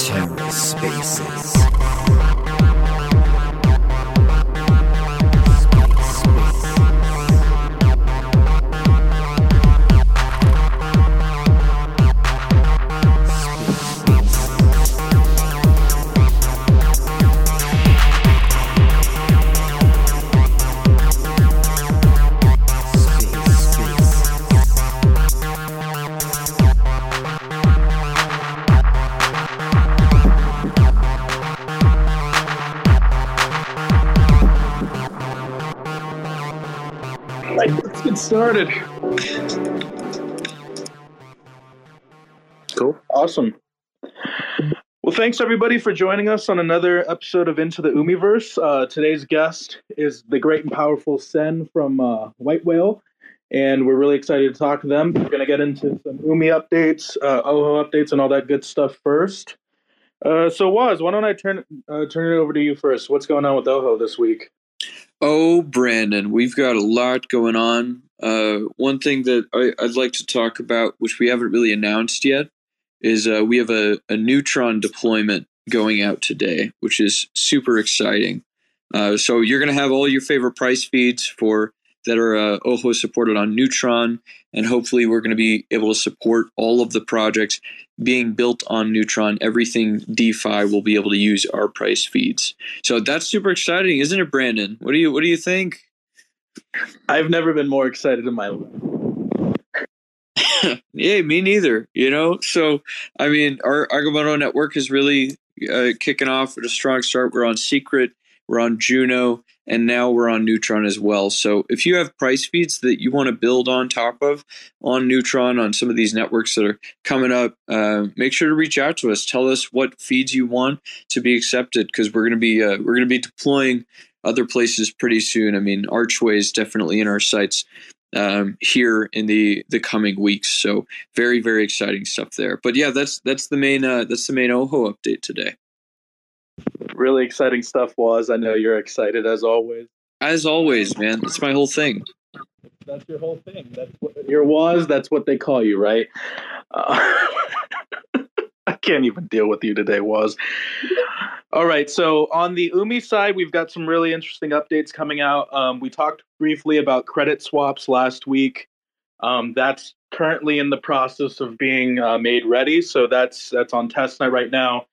Terra Spaces. Started. Cool. Awesome. Well, thanks everybody for joining us on another episode of Into the Umeeverse. Today's guest is the great and powerful Sen from White Whale, and we're really excited to talk to them. We're going to get into some Umee updates, Ojo updates, and all that good stuff first. So Woz, why don't I turn it over to you first? What's going on with Ojo this week? Oh, Brandon, we've got a lot going on. One thing that I'd like to talk about, which we haven't really announced yet, is we have a Neutron deployment going out today, which is super exciting. So you're going to have all your favorite price feeds for that are Ojo supported on Neutron, and hopefully we're going to be able to support all of the projects being built on Neutron. Everything DeFi will be able to use our price feeds. So that's super exciting, isn't it, Brandon? What do you think? I've never been more excited in my life. Yeah, me neither, you know? So, I mean, our Agamuno network is really kicking off at a strong start. We're on Secret, we're on Juno, and now we're on Neutron as well. So if you have price feeds that you want to build on top of on Neutron, on some of these networks that are coming up, make sure to reach out to us. Tell us what feeds you want to be accepted, because we're going to be deploying other places pretty soon. I mean, Archway is definitely in our sights here in the coming weeks. So very, very exciting stuff there. But yeah, that's the main Ojo update today. Really exciting stuff, Woz. I know you're excited as always. As always, man. That's my whole thing. That's your whole thing. That's what your Woz. That's what they call you, right? I can't even deal with you today, Woz. All right. So on the Umee side, we've got some really interesting updates coming out. We talked briefly about credit swaps last week. That's currently in the process of being made ready. So that's on testnet right now.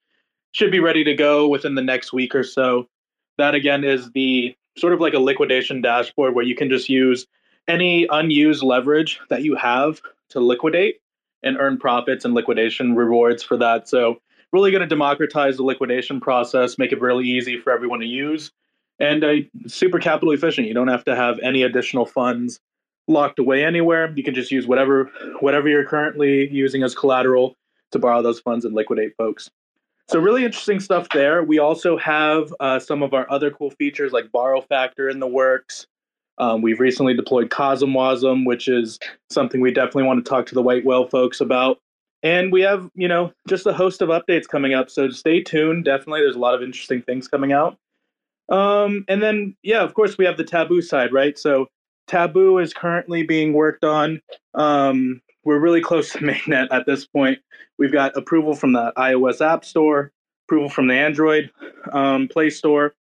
Should be ready to go within the next week or so. That, again, is the sort of like a liquidation dashboard where you can just use any unused leverage that you have to liquidate and earn profits and liquidation rewards for that. So really going to democratize the liquidation process, make it really easy for everyone to use, and super capital efficient. You don't have to have any additional funds locked away anywhere. You can just use whatever you're currently using as collateral to borrow those funds and liquidate folks. So really interesting stuff there. We also have some of our other cool features like Borrow Factor in the works. We've recently deployed Cosmwasm, which is something we definitely want to talk to the White Whale folks about. And we have, you know, just a host of updates coming up. So stay tuned. Definitely, there's a lot of interesting things coming out. And then, yeah, of course, we have the Taboo side, right? So Taboo is currently being worked on. We're really close to mainnet at this point. We've got approval from the iOS App Store, approval from the Android Play Store,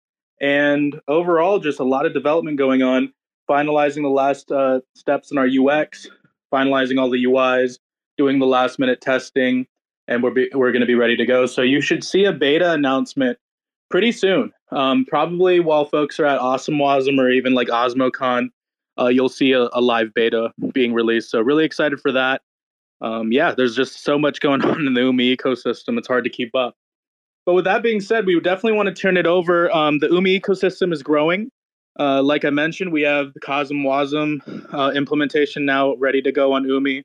and overall just a lot of development going on, finalizing the last steps in our UX, finalizing all the UIs, doing the last-minute testing, and we're going to be ready to go. So you should see a beta announcement pretty soon. Probably while folks are at Awesome Wasm or even like Osmocon, you'll see a live beta being released. So really excited for that. Yeah, there's just so much going on in the Umee ecosystem. It's hard to keep up. But with that being said, we definitely want to turn it over. The Umee ecosystem is growing. Like I mentioned, we have the Cosmwasm implementation now ready to go on Umee.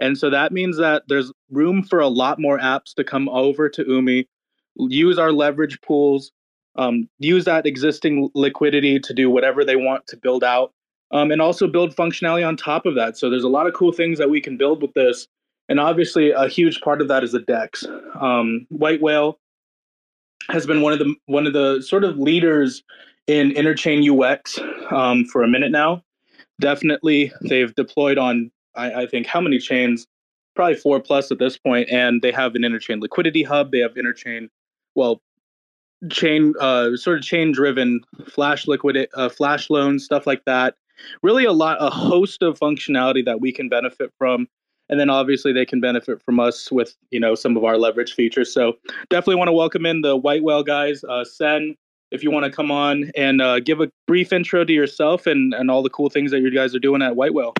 And so that means that there's room for a lot more apps to come over to Umee, use our leverage pools, use that existing liquidity to do whatever they want to build out. And also build functionality on top of that. So there's a lot of cool things that we can build with this. And obviously, a huge part of that is the DEX. White Whale has been one of the sort of leaders in interchain UX for a minute now. definitely. They've deployed on, I think, how many chains? Probably 4+ at this point, and they have an interchain liquidity hub. They have interchain, well, chain, sort of chain-driven flash loans, stuff like that. Really a host of functionality that we can benefit from. And then obviously they can benefit from us with, you know, some of our leverage features. So definitely want to welcome in the White Whale guys. Sen, if you want to come on and give a brief intro to yourself and all the cool things that you guys are doing at White Whale.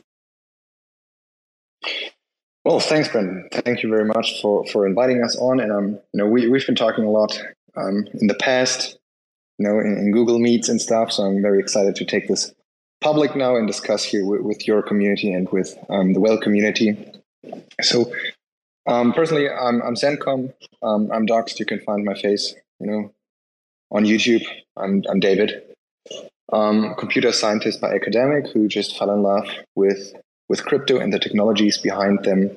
Well, thanks, Brandon. Thank you very much for inviting us on. And you know, we've been talking a lot in the past, you know, in Google Meets and stuff. So I'm very excited to take this public now and discuss here with your community and with the Whale community. So personally, I'm Sen Com. I'm doxed. You can find my face, you know, on YouTube. I'm David, computer scientist by academic, who just fell in love with crypto and the technologies behind them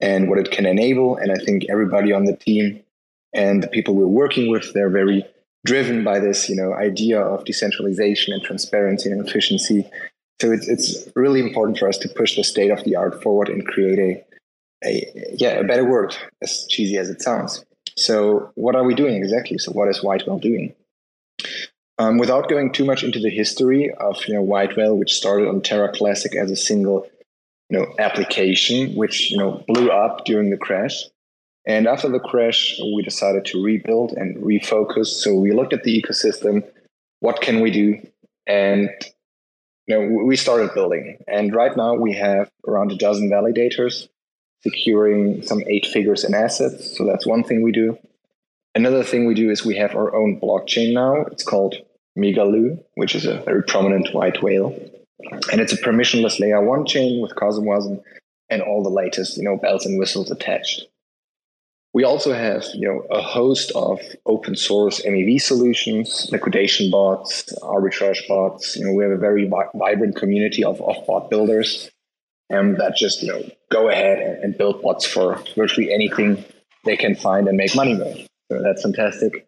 and what it can enable. And I think everybody on the team and the people we're working with, they're very driven by this, you know, idea of decentralization and transparency and efficiency. So it's really important for us to push the state of the art forward and create a better world, as cheesy as it sounds. So what are we doing exactly? So what is White Whale doing? Without going too much into the history of, you know, White Whale, which started on Terra Classic as a single, you know, application, which, you know, blew up during the crash. And after the crash, we decided to rebuild and refocus. So we looked at the ecosystem. What can we do? And, you know, we started building. And right now we have around 12 validators securing some 8 figures in assets. So that's one thing we do. Another thing we do is we have our own blockchain now. It's called Migaloo, which is a very prominent White Whale. And it's a permissionless layer 1 chain with Cosmwasm and all the latest, you know, bells and whistles attached. We also have, you know, a host of open source MEV solutions, liquidation bots, arbitrage bots. You know, we have a very vibrant community of bot builders that just, you know, go ahead and build bots for virtually anything they can find and make money with. So that's fantastic.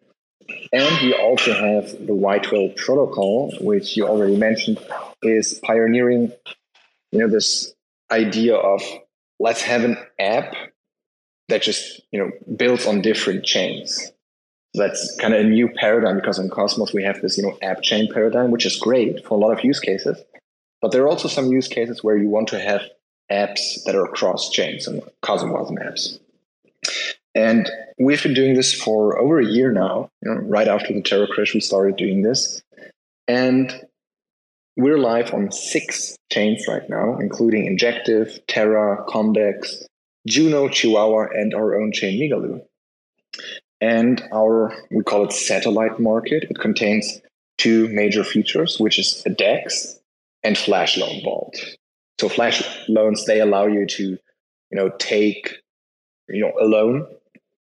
And we also have the White Whale protocol, which you already mentioned, is pioneering, you know, this idea of let's have an app that just, you know, builds on different chains. That's kind of a new paradigm, because in Cosmos we have this, you know, app chain paradigm, which is great for a lot of use cases. But there are also some use cases where you want to have apps that are cross chains, and Cosmos apps. And we've been doing this for over a year now. You know, right after the Terra crash, we started doing this, and we're live on 6 chains right now, including Injective, Terra, Comdex, Juno, Chihuahua, and our own chain Migaloo. And our, we call it satellite market. It contains 2 major features, which is a DEX and Flash Loan Vault. So Flash Loans, they allow you to, you know, take, you know, a loan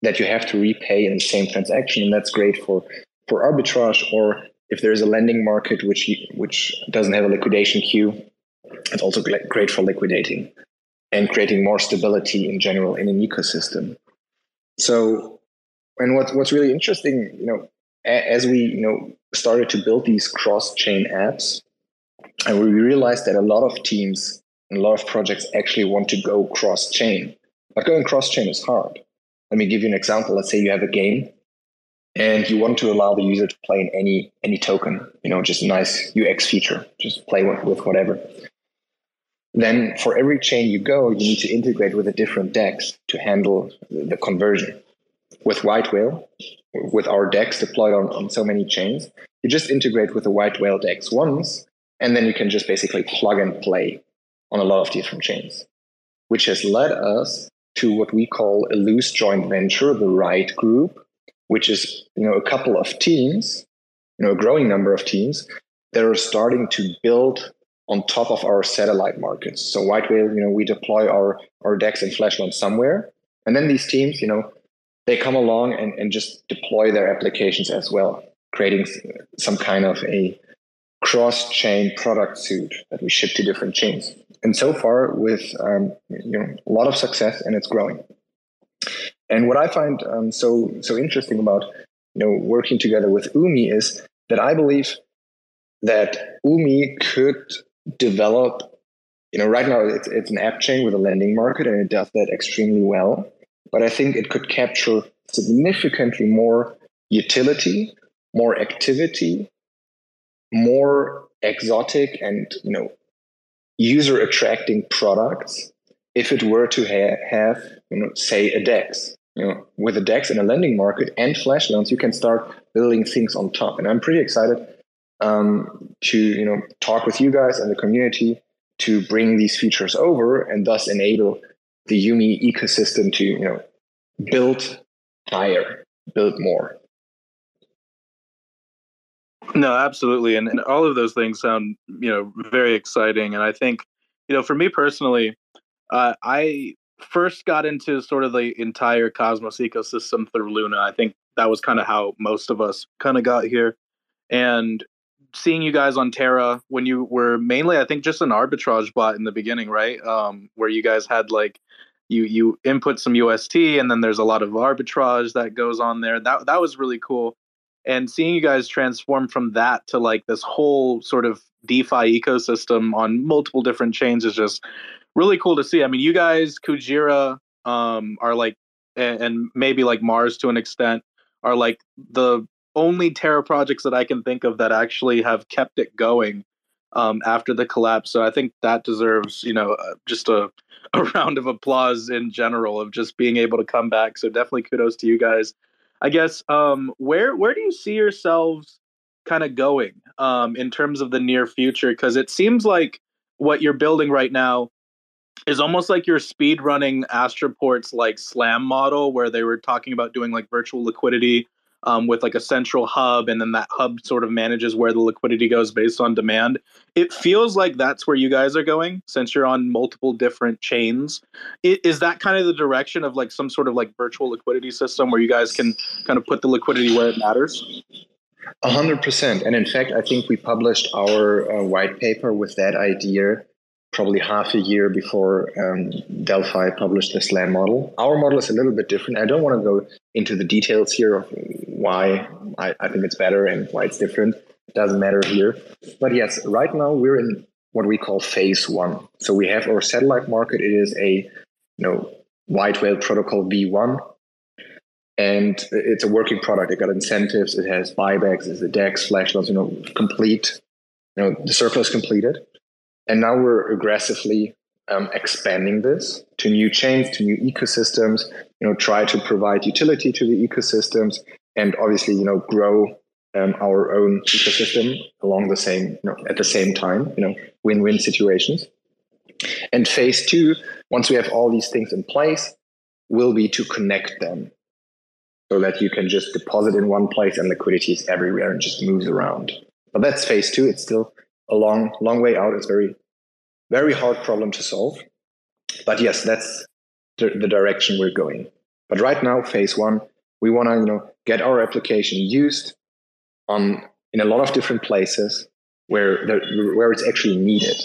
that you have to repay in the same transaction. And that's great for arbitrage, or if there's a lending market which doesn't have a liquidation queue, it's also great for liquidating and creating more stability in general in an ecosystem. So, and what's really interesting, you know, as we, you know, started to build these cross-chain apps, and we realized that a lot of teams and a lot of projects actually want to go cross-chain. But going cross-chain is hard. Let me give you an example. Let's say you have a game and you want to allow the user to play in any token, you know, just a nice UX feature, just play with whatever. Then for every chain you go, you need to integrate with a different DEX to handle the conversion. With White Whale, with our DEX deployed on so many chains, you just integrate with the White Whale DEX once, and then you can just basically plug and play on a lot of different chains, which has led us to what we call a loose joint venture, the Ride Group, which is, you know, a couple of teams, you know, a growing number of teams that are starting to build on top of our satellite markets. So White Whale, you know, we deploy our DEX and Flash Loan somewhere. And then these teams, you know, they come along and just deploy their applications as well, creating some kind of a cross-chain product suite that we ship to different chains. And so far with, you know, a lot of success, and it's growing. And what I find so interesting about, you know, working together with Umi is that I believe that Umi could develop, you know, right now it's an app chain with a lending market and it does that extremely well. But I think it could capture significantly more utility, more activity, more exotic and, you know, user attracting products if it were to have, you know, say a DEX. You know, with a DEX and a lending market and flash loans, you can start building things on top. And I'm pretty excited to, you know, talk with you guys and the community to bring these features over and thus enable the Umee ecosystem to, you know, build higher, build more. No, absolutely. And all of those things sound, you know, very exciting. And I think, you know, for me personally, I first got into sort of the entire Cosmos ecosystem through Luna. I think that was kind of how most of us kind of got here. And seeing you guys on Terra when you were mainly, I think, just an arbitrage bot in the beginning, right? Where you guys had like, you input some UST and then there's a lot of arbitrage that goes on there. That was really cool. And seeing you guys transform from that to like this whole sort of DeFi ecosystem on multiple different chains is just really cool to see. I mean, you guys, Kujira, are like, and maybe like Mars to an extent, are like the only Terra projects that I can think of that actually have kept it going after the collapse. So I think that deserves, you know, just a round of applause in general of just being able to come back. So definitely kudos to you guys. I guess, where do you see yourselves kind of going in terms of the near future? Because it seems like what you're building right now is almost like you're speed running Astroport's like SLAM model, where they were talking about doing like virtual liquidity with like a central hub, and then that hub sort of manages where the liquidity goes based on demand. It feels like that's where you guys are going since you're on multiple different chains. Is that kind of the direction of like some sort of like virtual liquidity system where you guys can kind of put the liquidity where it matters? 100%. And in fact, I think we published our white paper with that idea probably half a year before Delphi published the SLAM model. Our model is a little bit different. I don't want to go into the details here of why I think it's better and why it's different. It doesn't matter here. But yes, right now we're in what we call phase one. So we have our satellite market. It is a, you know, White Whale Protocol V1. And it's a working product. It got incentives. It has buybacks. It's a DEX, flash loans, you know, complete. You know, the circle is completed. And now we're aggressively expanding this to new chains, to new ecosystems, you know, try to provide utility to the ecosystems and obviously, you know, grow our own ecosystem along the same, you know, at the same time, you know, win-win situations. And phase two, once we have all these things in place, will be to connect them so that you can just deposit in one place and liquidity is everywhere and just moves around. But that's phase two. It's still a long way out. It's very, very hard problem to solve. But yes, that's the direction we're going. But right now, phase one, we want to, you know, get our application used in a lot of different places where it's actually needed.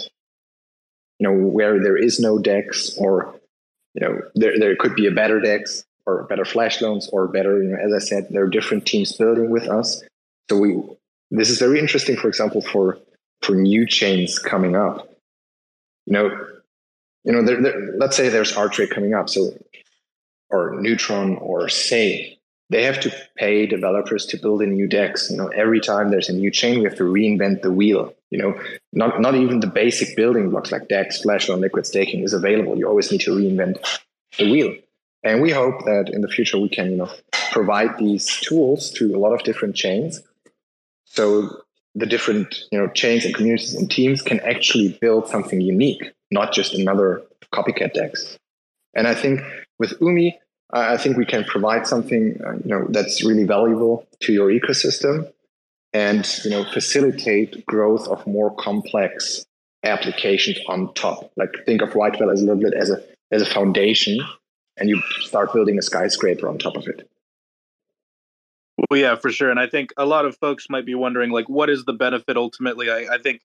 You know, where there is no DEX, or you know, there could be a better DEX or better flash loans or better. You know, as I said, there are different teams building with us. So this is very interesting. For example, for new chains coming up, you know, let's say there's Archway coming up, so or Neutron or Say, they have to pay developers to build a new DEX. You know, every time there's a new chain, we have to reinvent the wheel. You know, not even the basic building blocks like DEX, flash loan, liquid staking is available. You always need to reinvent the wheel. And we hope that in the future we can, you know, provide these tools to a lot of different chains. So the different, you know, chains and communities and teams can actually build something unique, not just another copycat DEX. And I think with Umee, I think we can provide something, you know, that's really valuable to your ecosystem and, you know, facilitate growth of more complex applications on top. Like think of White Whale as a little bit as a foundation, and you start building a skyscraper on top of it. Well, yeah, for sure. And I think a lot of folks might be wondering, like, what is the benefit ultimately? I think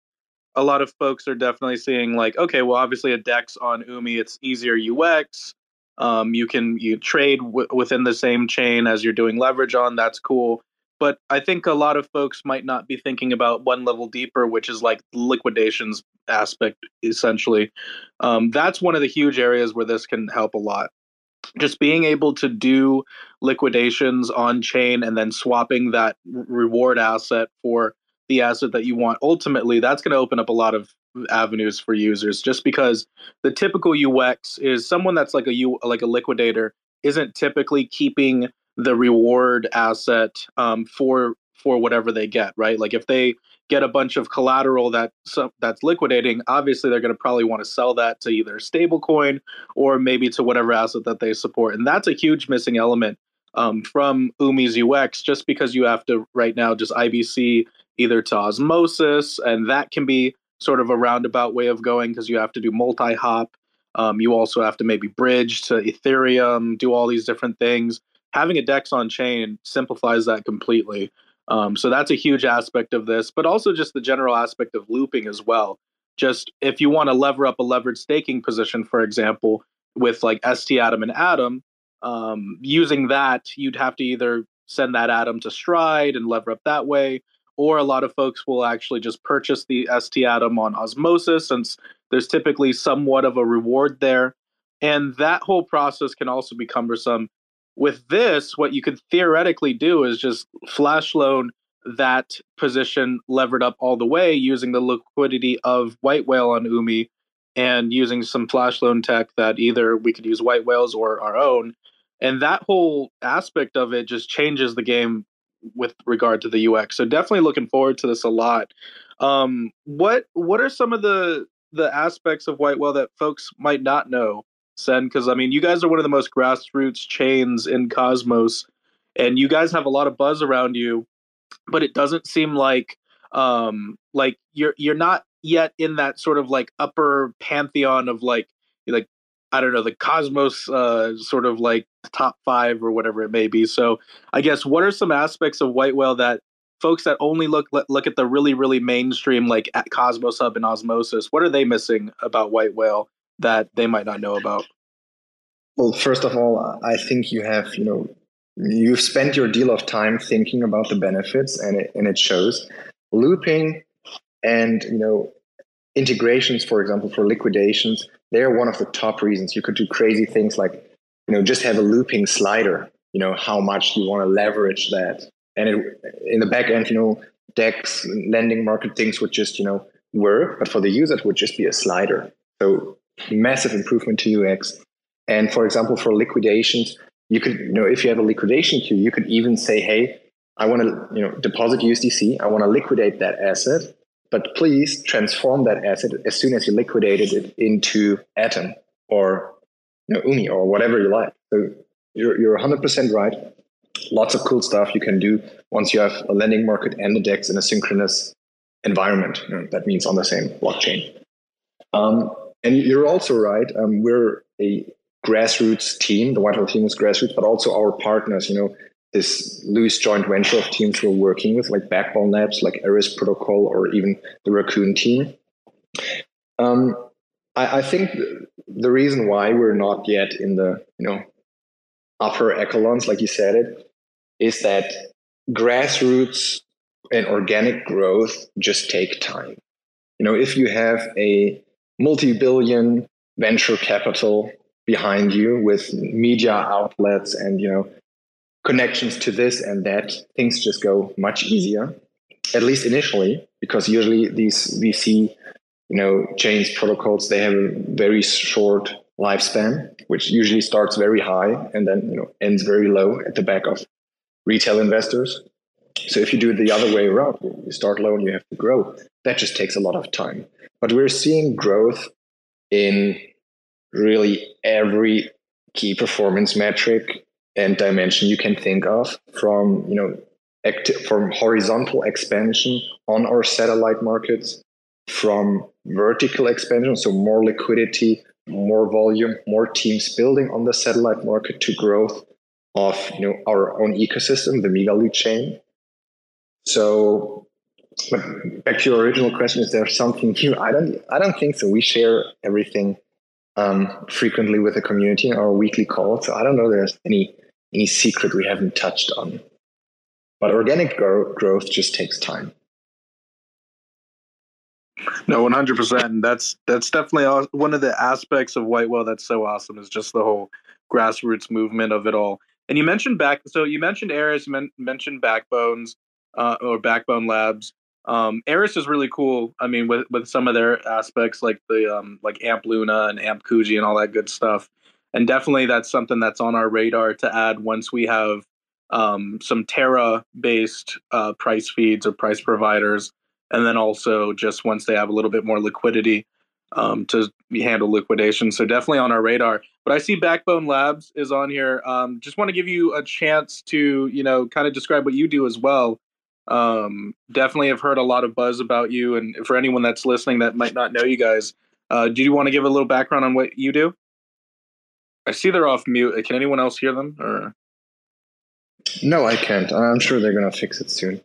a lot of folks are definitely seeing like, okay, well, obviously a DEX on Umee, it's easier UX. You trade within the same chain as you're doing leverage on. That's cool. But I think a lot of folks might not be thinking about one level deeper, which is like liquidations aspect, essentially. That's one of the huge areas where this can help a lot. Just being able to do liquidations on chain and then swapping that reward asset for the asset that you want. Ultimately, that's going to open up a lot of avenues for users, just because the typical UX is someone that's like a liquidator isn't typically keeping the reward asset for whatever they get, right? Like if they get a bunch of collateral that's liquidating, obviously they're going to probably want to sell that to either stablecoin or maybe to whatever asset that they support. And that's a huge missing element from Umee's UX, just because you have to right now just IBC either to Osmosis, and that can be sort of a roundabout way of going because you have to do multi-hop. You also have to maybe bridge to Ethereum, do all these different things. Having a DEX on chain simplifies that completely. So that's a huge aspect of this, but also just the general aspect of looping as well. Just if you want to lever up a levered staking position, for example, with like ST Atom and Atom, using that, you'd have to either send that Atom to Stride and lever up that way, or a lot of folks will actually just purchase the ST Atom on Osmosis, since there's typically somewhat of a reward there. And that whole process can also be cumbersome. With this, what you could theoretically do is just flash loan that position levered up all the way using the liquidity of White Whale on Umee and using some flash loan tech that either we could use White Whales or our own. And that whole aspect of it just changes the game with regard to the UX. So definitely looking forward to this a lot. What are some of the aspects of White Whale that folks might not know? Because I mean, you guys are one of the most grassroots chains in Cosmos, and you guys have a lot of buzz around you, but it doesn't seem like you're not yet in that sort of like upper pantheon of like I don't know, the Cosmos sort of like top 5 or whatever it may be. So I guess what are some aspects of White Whale that folks that only look at the really mainstream like at Cosmos Hub and Osmosis, what are they missing about White Whale that they might not know about? Well, first of all, I think you've spent your deal of time thinking about the benefits, and it shows. Looping and, integrations, for example, for liquidations, they're one of the top reasons. You could do crazy things like, just have a looping slider, how much you want to leverage that. And in the back end, DEX, lending market things would just, work, but for the user, it would just be a slider. So, massive improvement to UX. And for example, for liquidations, you could, if you have a liquidation queue, you could even say, hey, I want to, deposit USDC. I want to liquidate that asset, but please transform that asset as soon as you liquidated it into Atom or Umee or whatever you like. So you're 100% right. Lots of cool stuff you can do once you have a lending market and the DEX in a synchronous environment. That means on the same blockchain. And you're also right. We're a grassroots team. The White Whale team is grassroots, but also our partners, this loose joint venture of teams we're working with, like Backbone Labs, like Eris Protocol, or even the Raccoon team. I think the reason why we're not yet in the, upper echelons, like you said it, is that grassroots and organic growth just take time. If you have a multi-billion venture capital behind you with media outlets and, connections to this and that, things just go much easier, at least initially, because usually these VC, chains, protocols, they have a very short lifespan, which usually starts very high and then, ends very low at the back of retail investors. So if you do it the other way around, you start low and you have to grow. That just takes a lot of time. But we're seeing growth in really every key performance metric and dimension you can think of, from, from horizontal expansion on our satellite markets, from vertical expansion, so more liquidity, more volume, more teams building on the satellite market, to growth of, our own ecosystem, the Migaloo chain. So, but back to your original question, is there something new? I don't think so. We share everything frequently with the community in our weekly call. So I don't know there's any secret we haven't touched on. But organic growth just takes time. No, 100%. That's definitely one of the aspects of White Whale that's so awesome, is just the whole grassroots movement of it all. And you mentioned Eris, you mentioned Backbones or Backbone Labs. Eris is really cool. I mean, with some of their aspects, like the like Amp Luna and Amp Kuji and all that good stuff. And definitely that's something that's on our radar to add once we have some Terra-based price feeds or price providers. And then also just once they have a little bit more liquidity to handle liquidation. So definitely on our radar. But I see Backbone Labs is on here. Just want to give you a chance to, you know, kind of describe what you do as well. Definitely have heard a lot of buzz about you. And for anyone that's listening that might not know you guys, do you want to give a little background on what you do? I see they're off mute. Can anyone else hear them? Or no, I can't. I'm sure they're going to fix it soon.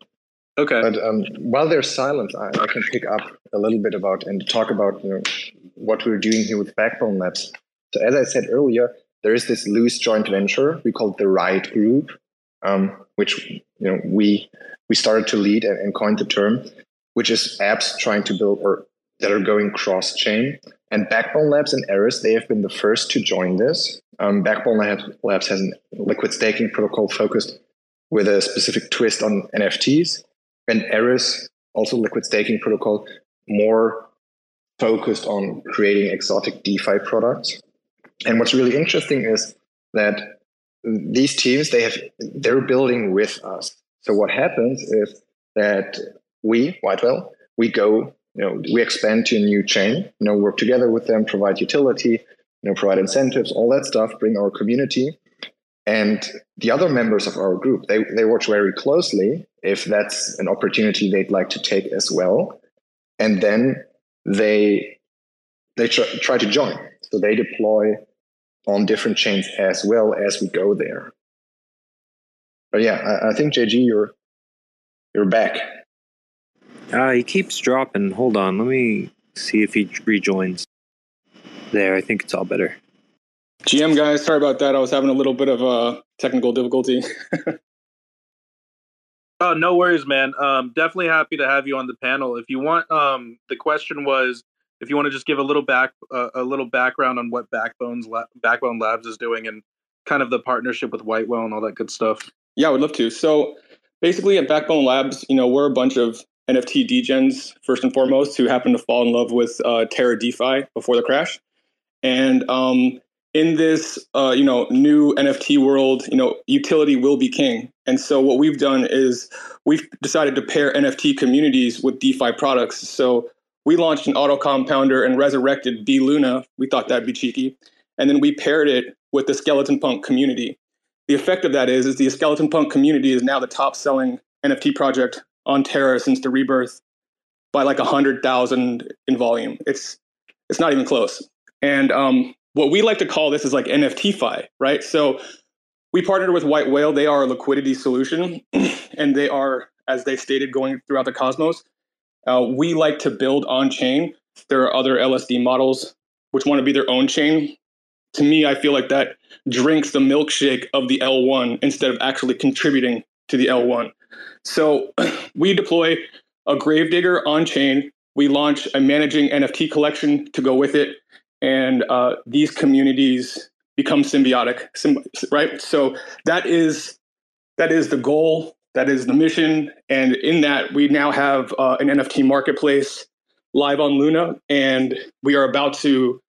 Okay. But while they're silent, I can pick up a little bit about and talk about, you know, what we're doing here with Backbone Labs. So as I said earlier, there is this loose joint venture we call the Ride Group, which, you know, we started to lead and coined the term, which is apps trying to build or that are going cross chain. And Backbone Labs and Eris, they have been the first to join this. Backbone Labs has a liquid staking protocol focused with a specific twist on NFTs. And Eris, also liquid staking protocol, more focused on creating exotic DeFi products. And what's really interesting is that these teams, they're building with us. So what happens is that we, White Whale, we go, you know, we expand to a new chain, you know, work together with them, provide utility, you know, provide incentives, all that stuff, bring our community. And the other members of our group, they watch very closely if that's an opportunity they'd like to take as well. And then they try to join. So they deploy on different chains as well as we go there. But yeah, I think, JG, you're back. He keeps dropping. Hold on. Let me see if he rejoins. There, I think it's all better. GM, guys, sorry about that. I was having a little bit of technical difficulty. Oh, no worries, man. Definitely happy to have you on the panel. If you want, the question was, if you want to just give a little background on what Backbone Labs is doing and kind of the partnership with White Whale and all that good stuff. Yeah, I would love to. So basically at Backbone Labs, you know, we're a bunch of NFT degens, first and foremost, who happened to fall in love with Terra DeFi before the crash. And in this, you know, new NFT world, you know, utility will be king. And so what we've done is we've decided to pair NFT communities with DeFi products. So we launched an auto compounder and resurrected bLuna. We thought that'd be cheeky. And then we paired it with the Skeleton Punk community. The effect of that is the Skeleton Punk community is now the top selling NFT project on Terra since the rebirth by like 100,000 in volume. It's not even close. And what we like to call this is like NFT-fi, right? So we partnered with White Whale. They are a liquidity solution, and they are, as they stated, going throughout the cosmos. We like to build on-chain. There are other LSD models which want to be their own chain. To me, I feel like that drinks the milkshake of the L1 instead of actually contributing to the L1. So we deploy a Gravedigger on-chain. We launch a managing NFT collection to go with it. And these communities become symbiotic, right? So that is the goal. That is the mission. And in that, we now have an NFT marketplace live on Luna. And we are about to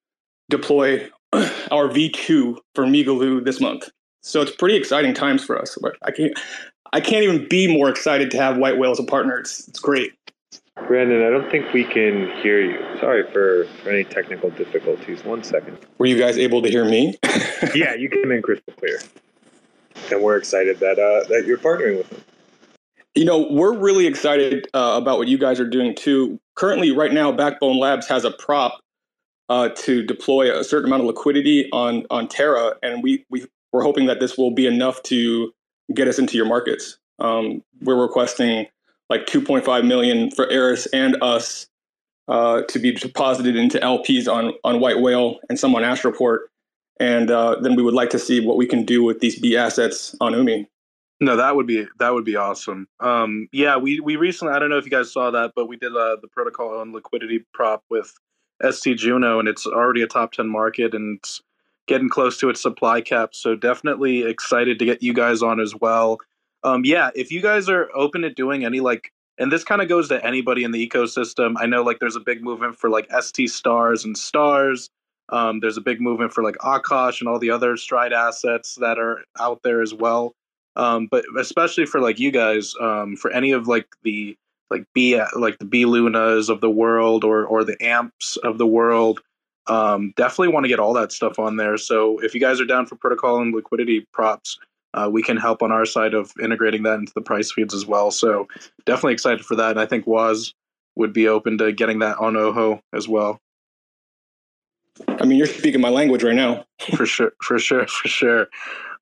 deploy our V2 for Migaloo this month. So it's pretty exciting times for us. I can't even be more excited to have White Whale as a partner. It's great. Brandon, I don't think we can hear you. Sorry for any technical difficulties. 1 second. Were you guys able to hear me? Yeah, you came in crystal clear. And we're excited that you're partnering with them. You know, we're really excited about what you guys are doing, too. Currently, right now, Backbone Labs has a prop to deploy a certain amount of liquidity on Terra, and we're hoping that this will be enough to get us into your markets. We're requesting like 2.5 million for Eris and us to be deposited into LPs on White Whale and some on Astroport. And then we would like to see what we can do with these B assets on Umee. No, that would be awesome. Yeah, we recently, I don't know if you guys saw that, but we did the protocol on liquidity prop with ST Juno, and it's already a top 10 market and it's getting close to its supply cap. So definitely excited to get you guys on as well. Yeah, if you guys are open to doing any like, and this kind of goes to anybody in the ecosystem. I know like there's a big movement for like ST stars and stars. There's a big movement for like Akash and all the other Stride assets that are out there as well. But especially for like you guys, for any of like the bLunas of the world or the amps of the world, definitely want to get all that stuff on there. So if you guys are down for protocol and liquidity props, we can help on our side of integrating that into the price feeds as well. So definitely excited for that. And I think Woz would be open to getting that on Ojo as well. I mean, you're speaking my language right now. For sure.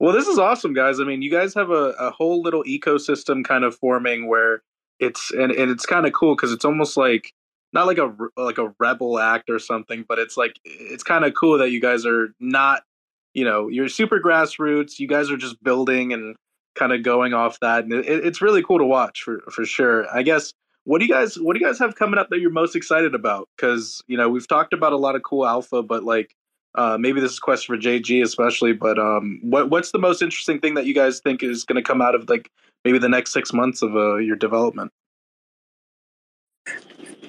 Well, this is awesome, guys. I mean, you guys have a whole little ecosystem kind of forming where it's, and it's kind of cool because it's almost like, not like a rebel act or something, but it's like, it's kind of cool that you guys are not, you know, you're super grassroots. You guys are just building and kind of going off that. And it's really cool to watch for sure. I guess, what do you guys have coming up that you're most excited about? Because, you know, we've talked about a lot of cool alpha, but like, maybe this is a question for JG especially, but what's the most interesting thing that you guys think is going to come out of like maybe the next 6 months of your development?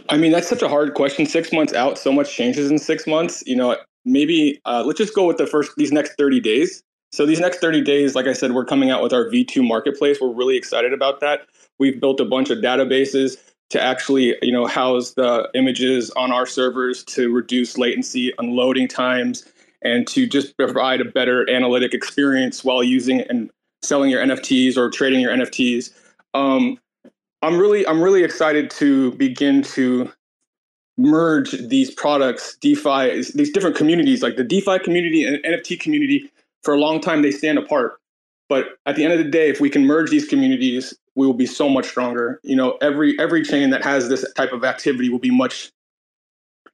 I mean, that's such a hard question. 6 months out, so much changes in 6 months. You know, maybe let's just go with these next 30 days. So these next 30 days, like I said, we're coming out with our V2 marketplace. We're really excited about that. We've built a bunch of databases to actually, you know, house the images on our servers to reduce latency, unloading times, and to just provide a better analytic experience while using and selling your NFTs or trading your NFTs. I'm really excited to begin to merge these products, DeFi, these different communities, like the DeFi community and NFT community. For a long time, they stand apart. But at the end of the day, if we can merge these communities, we will be so much stronger. You know, every chain that has this type of activity will be much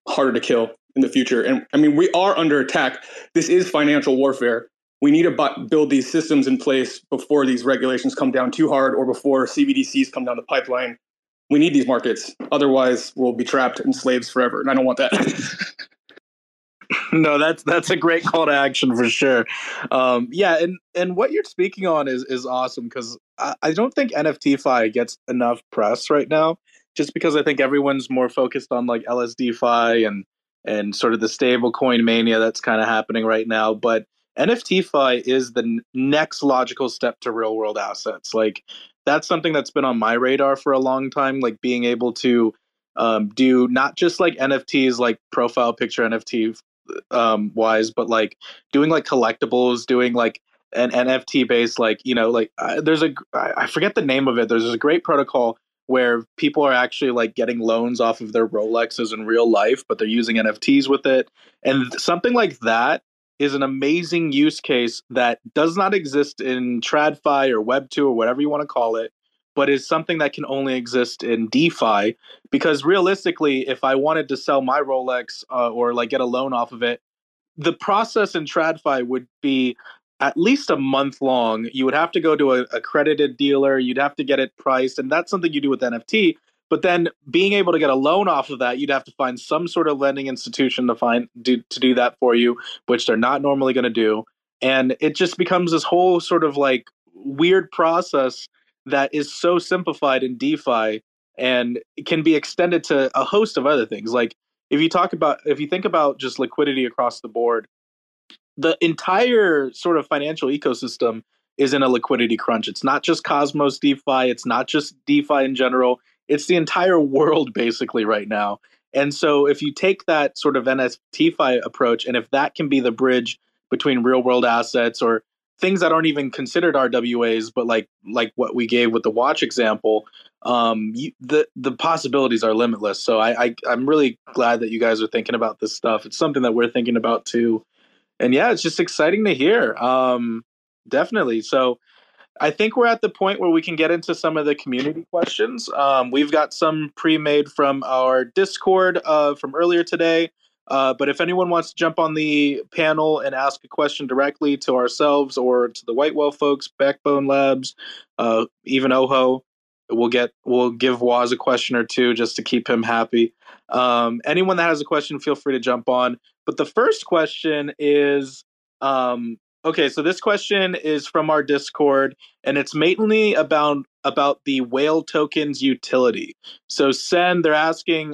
harder to kill in the future. And I mean, we are under attack. This is financial warfare. We need to build these systems in place before these regulations come down too hard or before CBDCs come down the pipeline. We need these markets. Otherwise, we'll be trapped and slaves forever. And I don't want that. No, that's a great call to action for sure. Yeah, and what you're speaking on is awesome because I don't think NFTFi gets enough press right now, just because I think everyone's more focused on like LSDFi and sort of the stablecoin mania that's kind of happening right now. But NFTFi is the next logical step to real world assets. Like that's something that's been on my radar for a long time. Like being able to do not just like NFTs, like profile picture NFT wise, but like doing like collectibles, doing like an NFT based, like, you know, like there's I forget the name of it. There's a great protocol where people are actually like getting loans off of their Rolexes in real life, but they're using NFTs with it. And something like that is an amazing use case that does not exist in TradFi or Web2 or whatever you want to call it, but is something that can only exist in DeFi. Because realistically, if I wanted to sell my Rolex or like get a loan off of it, the process in TradFi would be at least a month long. You would have to go to an accredited dealer. You'd have to get it priced. And that's something you do with NFT. But then being able to get a loan off of that, you'd have to find some sort of lending institution to do that for you, which they're not normally going to do. And it just becomes this whole sort of like weird process that is so simplified in DeFi and can be extended to a host of other things. Like if you think about just liquidity across the board, the entire sort of financial ecosystem is in a liquidity crunch. It's not just Cosmos DeFi. It's not just DeFi in general. It's the entire world basically right now. And so if you take that sort of NFTFi approach, and if that can be the bridge between real world assets or things that aren't even considered RWAs, but like what we gave with the watch example, the possibilities are limitless. So I'm really glad that you guys are thinking about this stuff. It's something that we're thinking about too. And yeah, it's just exciting to hear. Definitely. So I think we're at the point where we can get into some of the community questions. We've got some pre-made from our Discord from earlier today. But if anyone wants to jump on the panel and ask a question directly to ourselves or to the White Whale folks, Backbone Labs, even Ojo, we'll give Woz a question or two just to keep him happy. Anyone that has a question, feel free to jump on. But the first question is, okay, so this question is from our Discord, and it's mainly about the whale tokens utility. So Sen, they're asking,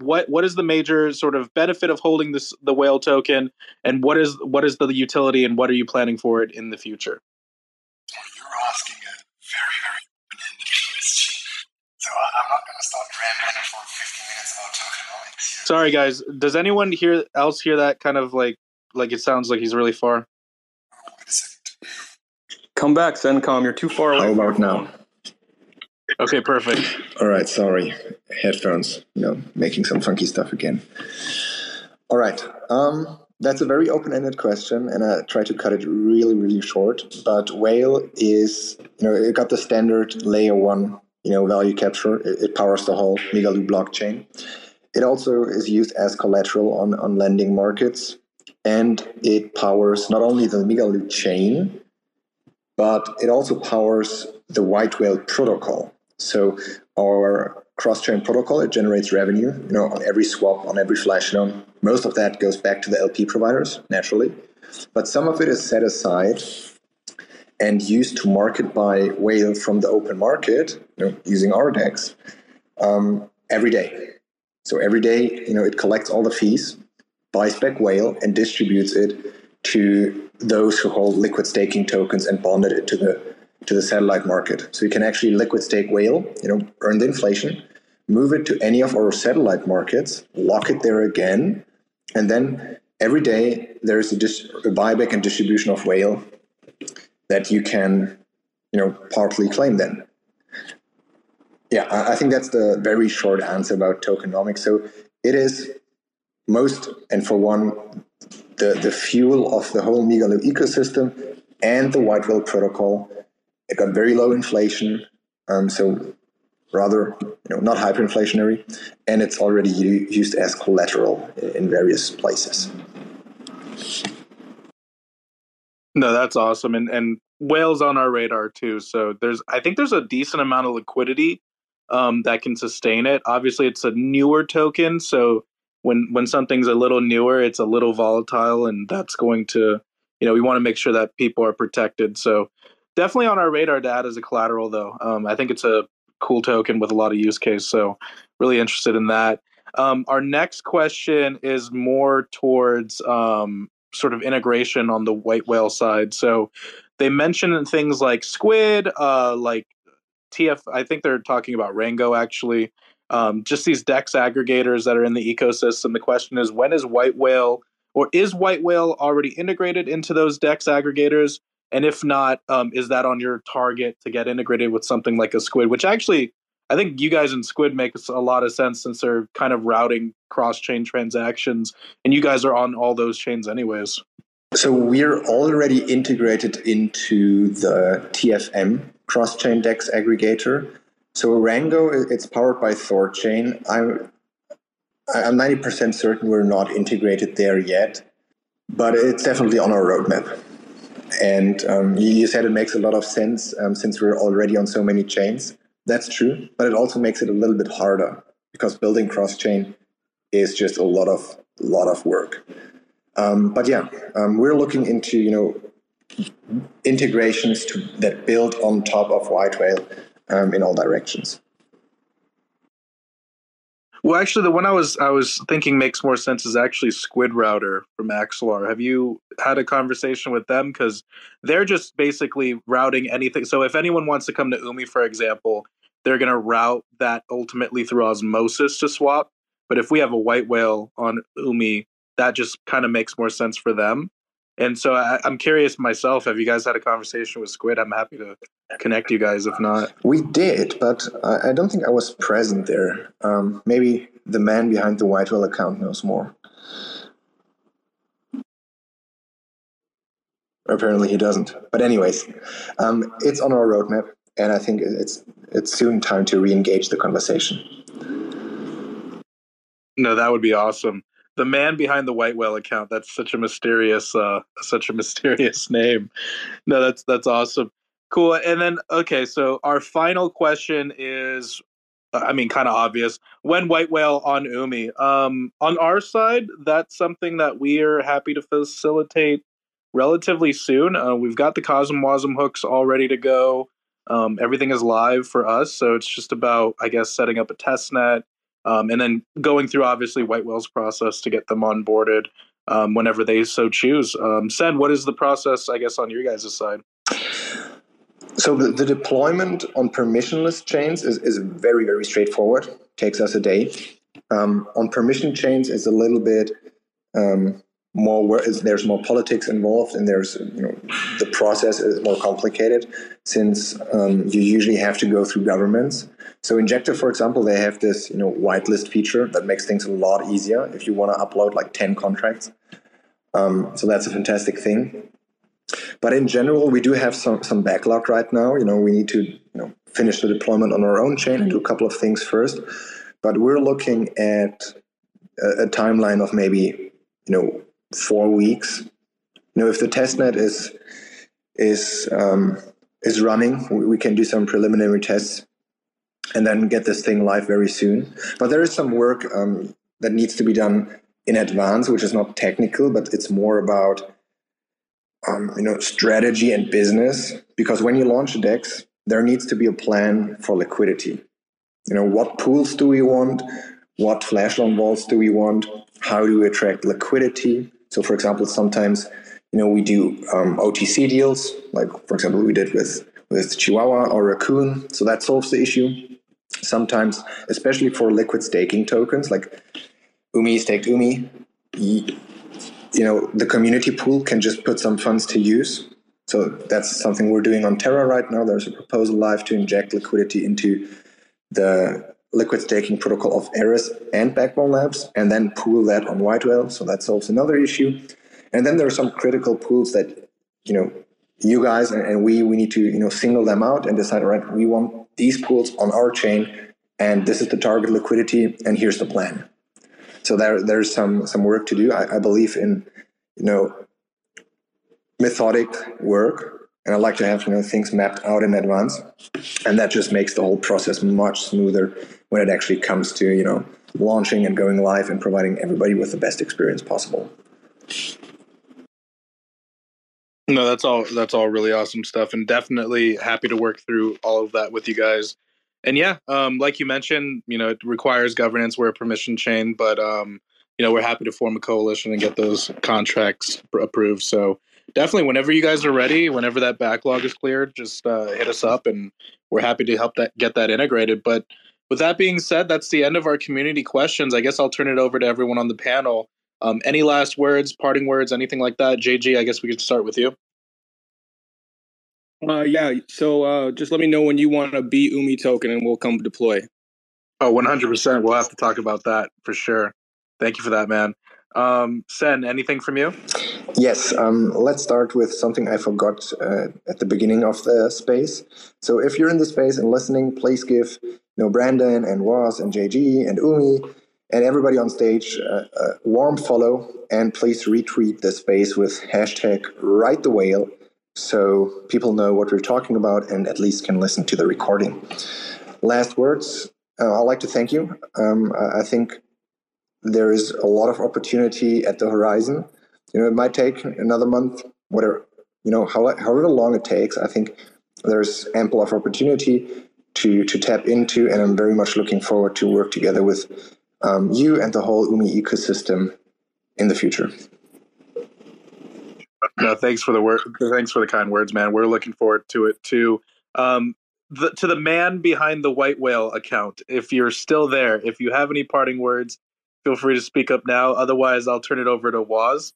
what is the major sort of benefit of holding the whale token, and what is the utility, and what are you planning for it in the future? Well, you're asking a very, very open-ended question, so I'm not going to start rambling for 50 minutes about tokenomics here. Sorry, guys. Does anyone else hear that kind of like it sounds like he's really far? Come back, Sen Com. You're too far away. How about now? Okay, perfect. All right, sorry. Headphones, making some funky stuff again. All right. That's a very open-ended question, and I try to cut it really, really short. But whale is, it got the standard layer 1, value capture. It powers the whole Migaloo blockchain. It also is used as collateral on lending markets. And it powers not only the Migaloo chain, but it also powers the White Whale protocol. So our cross-chain protocol, it generates revenue, on every swap, on every flash loan. Most of that goes back to the LP providers, naturally. But some of it is set aside and used to market by whale from the open market, using our DEX, every day. So every day, it collects all the fees, buys back whale, and distributes it to those who hold liquid staking tokens and bonded it to the satellite market. So you can actually liquid stake whale, earn the inflation, move it to any of our satellite markets, lock it there again, and then every day there is a buyback and distribution of whale that you can, partly claim then. Yeah, I think that's the very short answer about tokenomics. So it is most, and for one, the fuel of the whole Migaloo ecosystem and the White Whale protocol. It got very low inflation, so rather not hyperinflationary, and it's already used as collateral in various places. No, that's awesome, and whale's on our radar too. So I think there's a decent amount of liquidity that can sustain it. Obviously, it's a newer token, so. When something's a little newer, it's a little volatile, and that's going to, we want to make sure that people are protected. So definitely on our radar to add as a collateral, though. I think it's a cool token with a lot of use case, so really interested in that. Our next question is more towards sort of integration on the White Whale side. So they mentioned things like Squid, like TF. I think they're talking about Rango, actually. Just these DEX aggregators that are in the ecosystem. The question is, when is White Whale, or is White Whale already integrated into those DEX aggregators? And if not, is that on your target to get integrated with something like a Squid, which actually, I think you guys in Squid make a lot of sense since they're kind of routing cross-chain transactions, and you guys are on all those chains anyways. So we're already integrated into the TFM cross-chain DEX aggregator. So Rango, it's powered by ThorChain. I'm 90% certain we're not integrated there yet, but it's definitely on our roadmap. And you said it makes a lot of sense since we're already on so many chains. That's true, but it also makes it a little bit harder because building cross-chain is just a lot of work. But yeah, we're looking into integrations that build on top of White Whale. In all directions. Well, actually, the one I was thinking makes more sense is actually Squid Router from Axelar. Have you had a conversation with them? Because they're just basically routing anything. So if anyone wants to come to Umi, for example, they're going to route that ultimately through osmosis to swap. But if we have a White Whale on Umi, that just kind of makes more sense for them. And so I'm curious myself, have you guys had a conversation with Squid? I'm happy to connect you guys if not. We did, but I don't think I was present there. Maybe the man behind the White Whale account knows more. Apparently he doesn't. But anyways, it's on our roadmap, and I think it's soon time to re-engage the conversation. No, that would be awesome. The man behind the White Whale account. That's such a mysterious name. No, that's awesome. Cool. And then, okay, so our final question is, I mean, kind of obvious. When White Whale on Umi? On our side, that's something that we are happy to facilitate relatively soon. We've got the Cosmwasm hooks all ready to go. Everything is live for us. So it's just about, I guess, setting up a test net. And then going through, obviously, White Whale's process to get them onboarded whenever they so choose. Sen, what is the process, I guess, on your guys' side? So the deployment on permissionless chains is very, very straightforward. Takes us a day. On permission chains, it's a little bit more work. There's more politics involved, and there's, you know, the process is more complicated since you usually have to go through governments. So Injective, for example, they have this, you know, whitelist feature that makes things a lot easier if you want to upload like 10 contracts. So that's a fantastic thing. But in general, we do have some backlog right now. You know, we need to, you know, finish the deployment on our own chain and do a couple of things first. But we're looking at a timeline of maybe, you know, 4 weeks. You know, if the testnet is running, we can do some preliminary tests and then get this thing live very soon. But there is some work that needs to be done in advance, which is not technical, but it's more about you know, strategy and business. Because when you launch a DEX, there needs to be a plan for liquidity. You know, what pools do we want? What flash loan vaults do we want? How do we attract liquidity? So, for example, sometimes, you know, we do OTC deals, like, for example, we did with Chihuahua or Raccoon. So that solves the issue. Sometimes, especially for liquid staking tokens, like Umi staked Umi, you know, the community pool can just put some funds to use. So that's something we're doing on Terra right now. There's a proposal live to inject liquidity into the liquid staking protocol of Eris and Backbone Labs, and then pool that on White Whale. So that solves another issue. And then there are some critical pools that, you know, you guys and we need to, you know, single them out and decide, all right, we want these pools on our chain, and this is the target liquidity, and here's the plan. So there's some work to do. I believe in, you know, methodic work, and I like to have, you know, things mapped out in advance, and that just makes the whole process much smoother when it actually comes to, you know, launching and going live and providing everybody with the best experience possible. No, that's all really awesome stuff, and definitely happy to work through all of that with you guys. And yeah, like you mentioned, you know, it requires governance. We're a permission chain, but you know, we're happy to form a coalition and get those contracts approved. So definitely, whenever you guys are ready, whenever that backlog is cleared, just hit us up, and we're happy to help that get that integrated. But with that being said, that's the end of our community questions. I guess I'll turn it over to everyone on the panel. Any last words, parting words, anything like that? JG, I guess we could start with you. Yeah. So just let me know when you want to be Umi token, and we'll come deploy. Oh, 100%. We'll have to talk about that for sure. Thank you for that, man. Sen, anything from you? Yes. Let's start with something I forgot at the beginning of the space. So if you're in the space and listening, please give, you know, Brandon and Woz and JG and Umi and everybody on stage a warm follow, and please retweet the space with hashtag Ride the Whale so people know what we're talking about and at least can listen to the recording. Last words, I'd like to thank you. I think there is a lot of opportunity at the horizon. You know, it might take another month, whatever, you know, however long it takes. I think there's ample of opportunity to tap into, and I'm very much looking forward to work together with you and the whole Umi ecosystem in the future. No, thanks for the word. Thanks for the kind words, man. We're looking forward to it too. To the man behind the White Whale account, if you're still there, if you have any parting words, feel free to speak up now. Otherwise, I'll turn it over to Woz.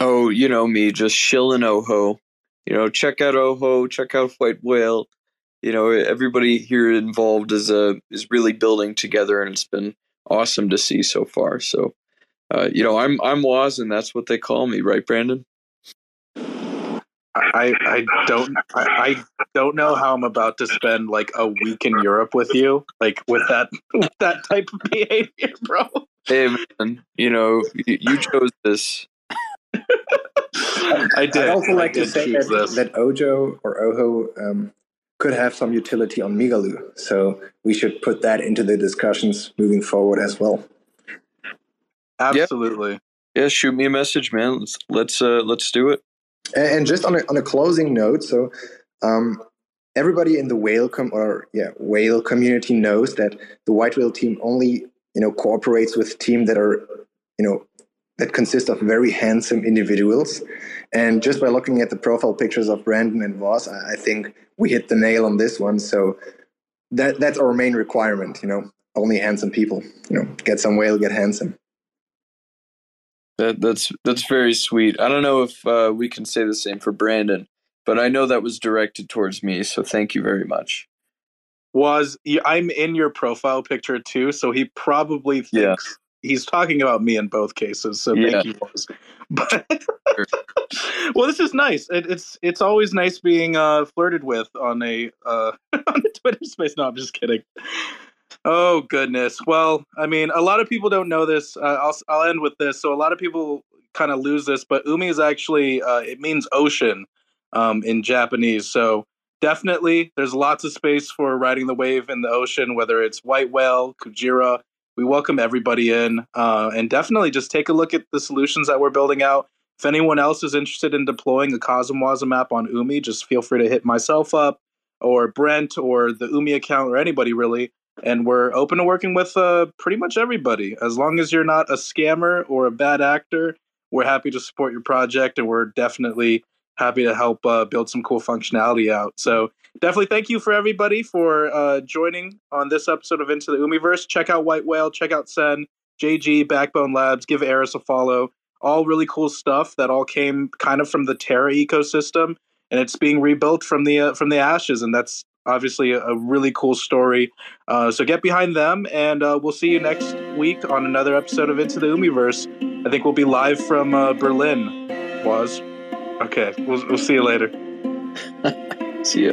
Oh, you know me, just chillin' Ojo. You know, check out Ojo, check out White Whale. You know, everybody here involved is really building together, and it's been awesome to see so far. So, you know, I'm Woz, and that's what they call me, right, Brandon? I don't know how I'm about to spend like a week in Europe with you, like with that type of behavior, bro. Hey man, you know, you chose this. I did. I'd also like to say that Ojo or Ojo could have some utility on Migaloo, so we should put that into the discussions moving forward as well. Absolutely. Yep. Yeah, shoot me a message, man. Let's do it. And just on a closing note, so everybody in the whale community knows that the White Whale team only cooperates with teams that are that consist of very handsome individuals. And just by looking at the profile pictures of Brandon and Woz, I think we hit the nail on this one. So that's our main requirement, only handsome people. Get some whale, get handsome. That's very sweet. I don't know if we can say the same for Brandon, but I know that was directed towards me, so thank you very much. Woz, I'm in your profile picture too, so he probably thinks... Yeah. He's talking about me in both cases, so yeah. Thank you, Woz. But well, this is nice. It's always nice being flirted with on a Twitter space. No, I'm just kidding. Oh goodness. Well, I mean, a lot of people don't know this. I'll end with this. So a lot of people kind of lose this, but Umi is actually it means ocean in Japanese. So definitely, there's lots of space for riding the wave in the ocean, whether it's White Whale, Kujira. We welcome everybody in, and definitely just take a look at the solutions that we're building out. If anyone else is interested in deploying a Cosmwasm app on Umi, just feel free to hit myself up or Brent or the Umi account or anybody really. And we're open to working with pretty much everybody. As long as you're not a scammer or a bad actor, we're happy to support your project, and we're definitely happy to help build some cool functionality out. So definitely thank you for everybody for joining on this episode of Into the Umeeverse. Check out White Whale, check out Sen, JG, Backbone Labs, give Eris a follow. All really cool stuff that all came kind of from the Terra ecosystem, and it's being rebuilt from the ashes, and that's obviously a really cool story. So get behind them, and we'll see you next week on another episode of Into the Umeeverse. I think we'll be live from Berlin, Woz. Okay, we'll see you later. See ya.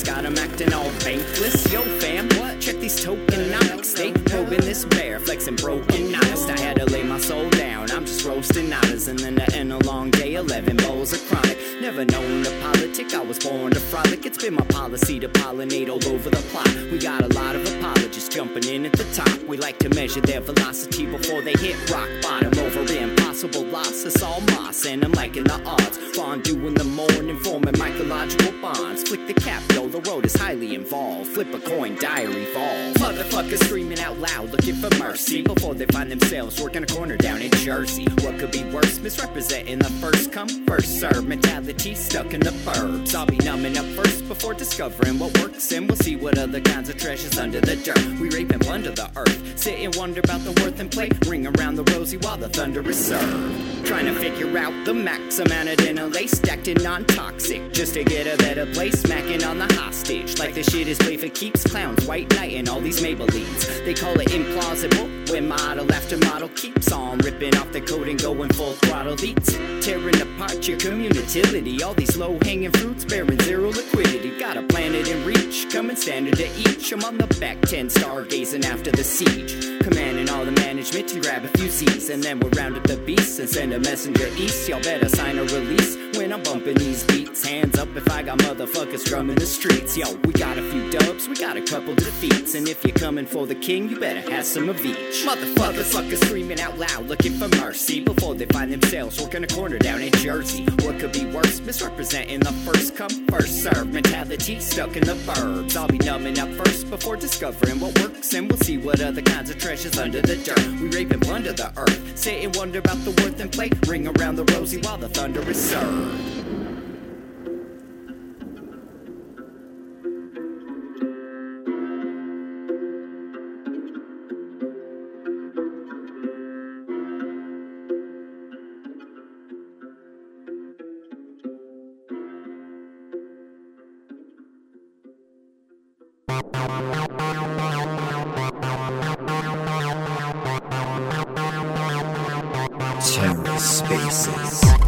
Got them acting all bankless. Yo fam, what? Check these tokenomics. They probing this bear, flexing broken honest. I had to lay my soul down, I'm just roasting honors. And then to end a long day, 11 bowls of chronic. Never known the politic, I was born to frolic. It's been my policy to pollinate all over the plot. We got a lot of apologists jumping in at the top. We like to measure their velocity before they hit rock bottom. Over impossible loss, it's all moss, and I'm liking the odds. Fondue in the morning, forming mycological bonds. Flick the cap, the road is highly involved. Flip a coin, diary falls. Motherfuckers screaming out loud, looking for mercy before they find themselves working a corner down in Jersey. What could be worse? Misrepresenting the first come, first serve mentality stuck in the burbs. I'll be numbing up first before discovering what works, and we'll see what other kinds of treasures under the dirt. We rape and plunder the earth, sit and wonder about the worth and play, ring around the rosy while the thunder is served. Trying to figure out the max amount of dinner lace, stacked in non-toxic just to get a better place, smacking on the hostage like this shit is play for keeps. Clowns, white knight, and all these Maybellines. They call it implausible when model after model keeps on ripping off the coat and going full throttle. Leads tearing apart your community. All these low-hanging fruits bearing zero liquidity. Got a planet in reach, coming standard to each. I'm on the back 10 stargazing after the siege, commanding all the management to grab a few Z's, and then we'll round up the beasts and send a messenger east. Y'all better sign a release when I'm bumping these beats. Hands up if I got motherfuckers drumming the streets. Yo, we got a few dubs, we got a couple defeats, and if you're coming for the king, you better have some of each. Motherfuckers screaming out loud, looking for mercy before they find themselves working a corner down in Jersey. What could be worse? Misrepresenting the first come, first serve mentality stuck in the burbs. I'll be numbing up first before discovering what works, and we'll see what other kinds of treasures under the dirt. We rape and plunder the earth, sit and wonder about the worth and play, ring around the rosy while the thunder is served. Terra Spaces.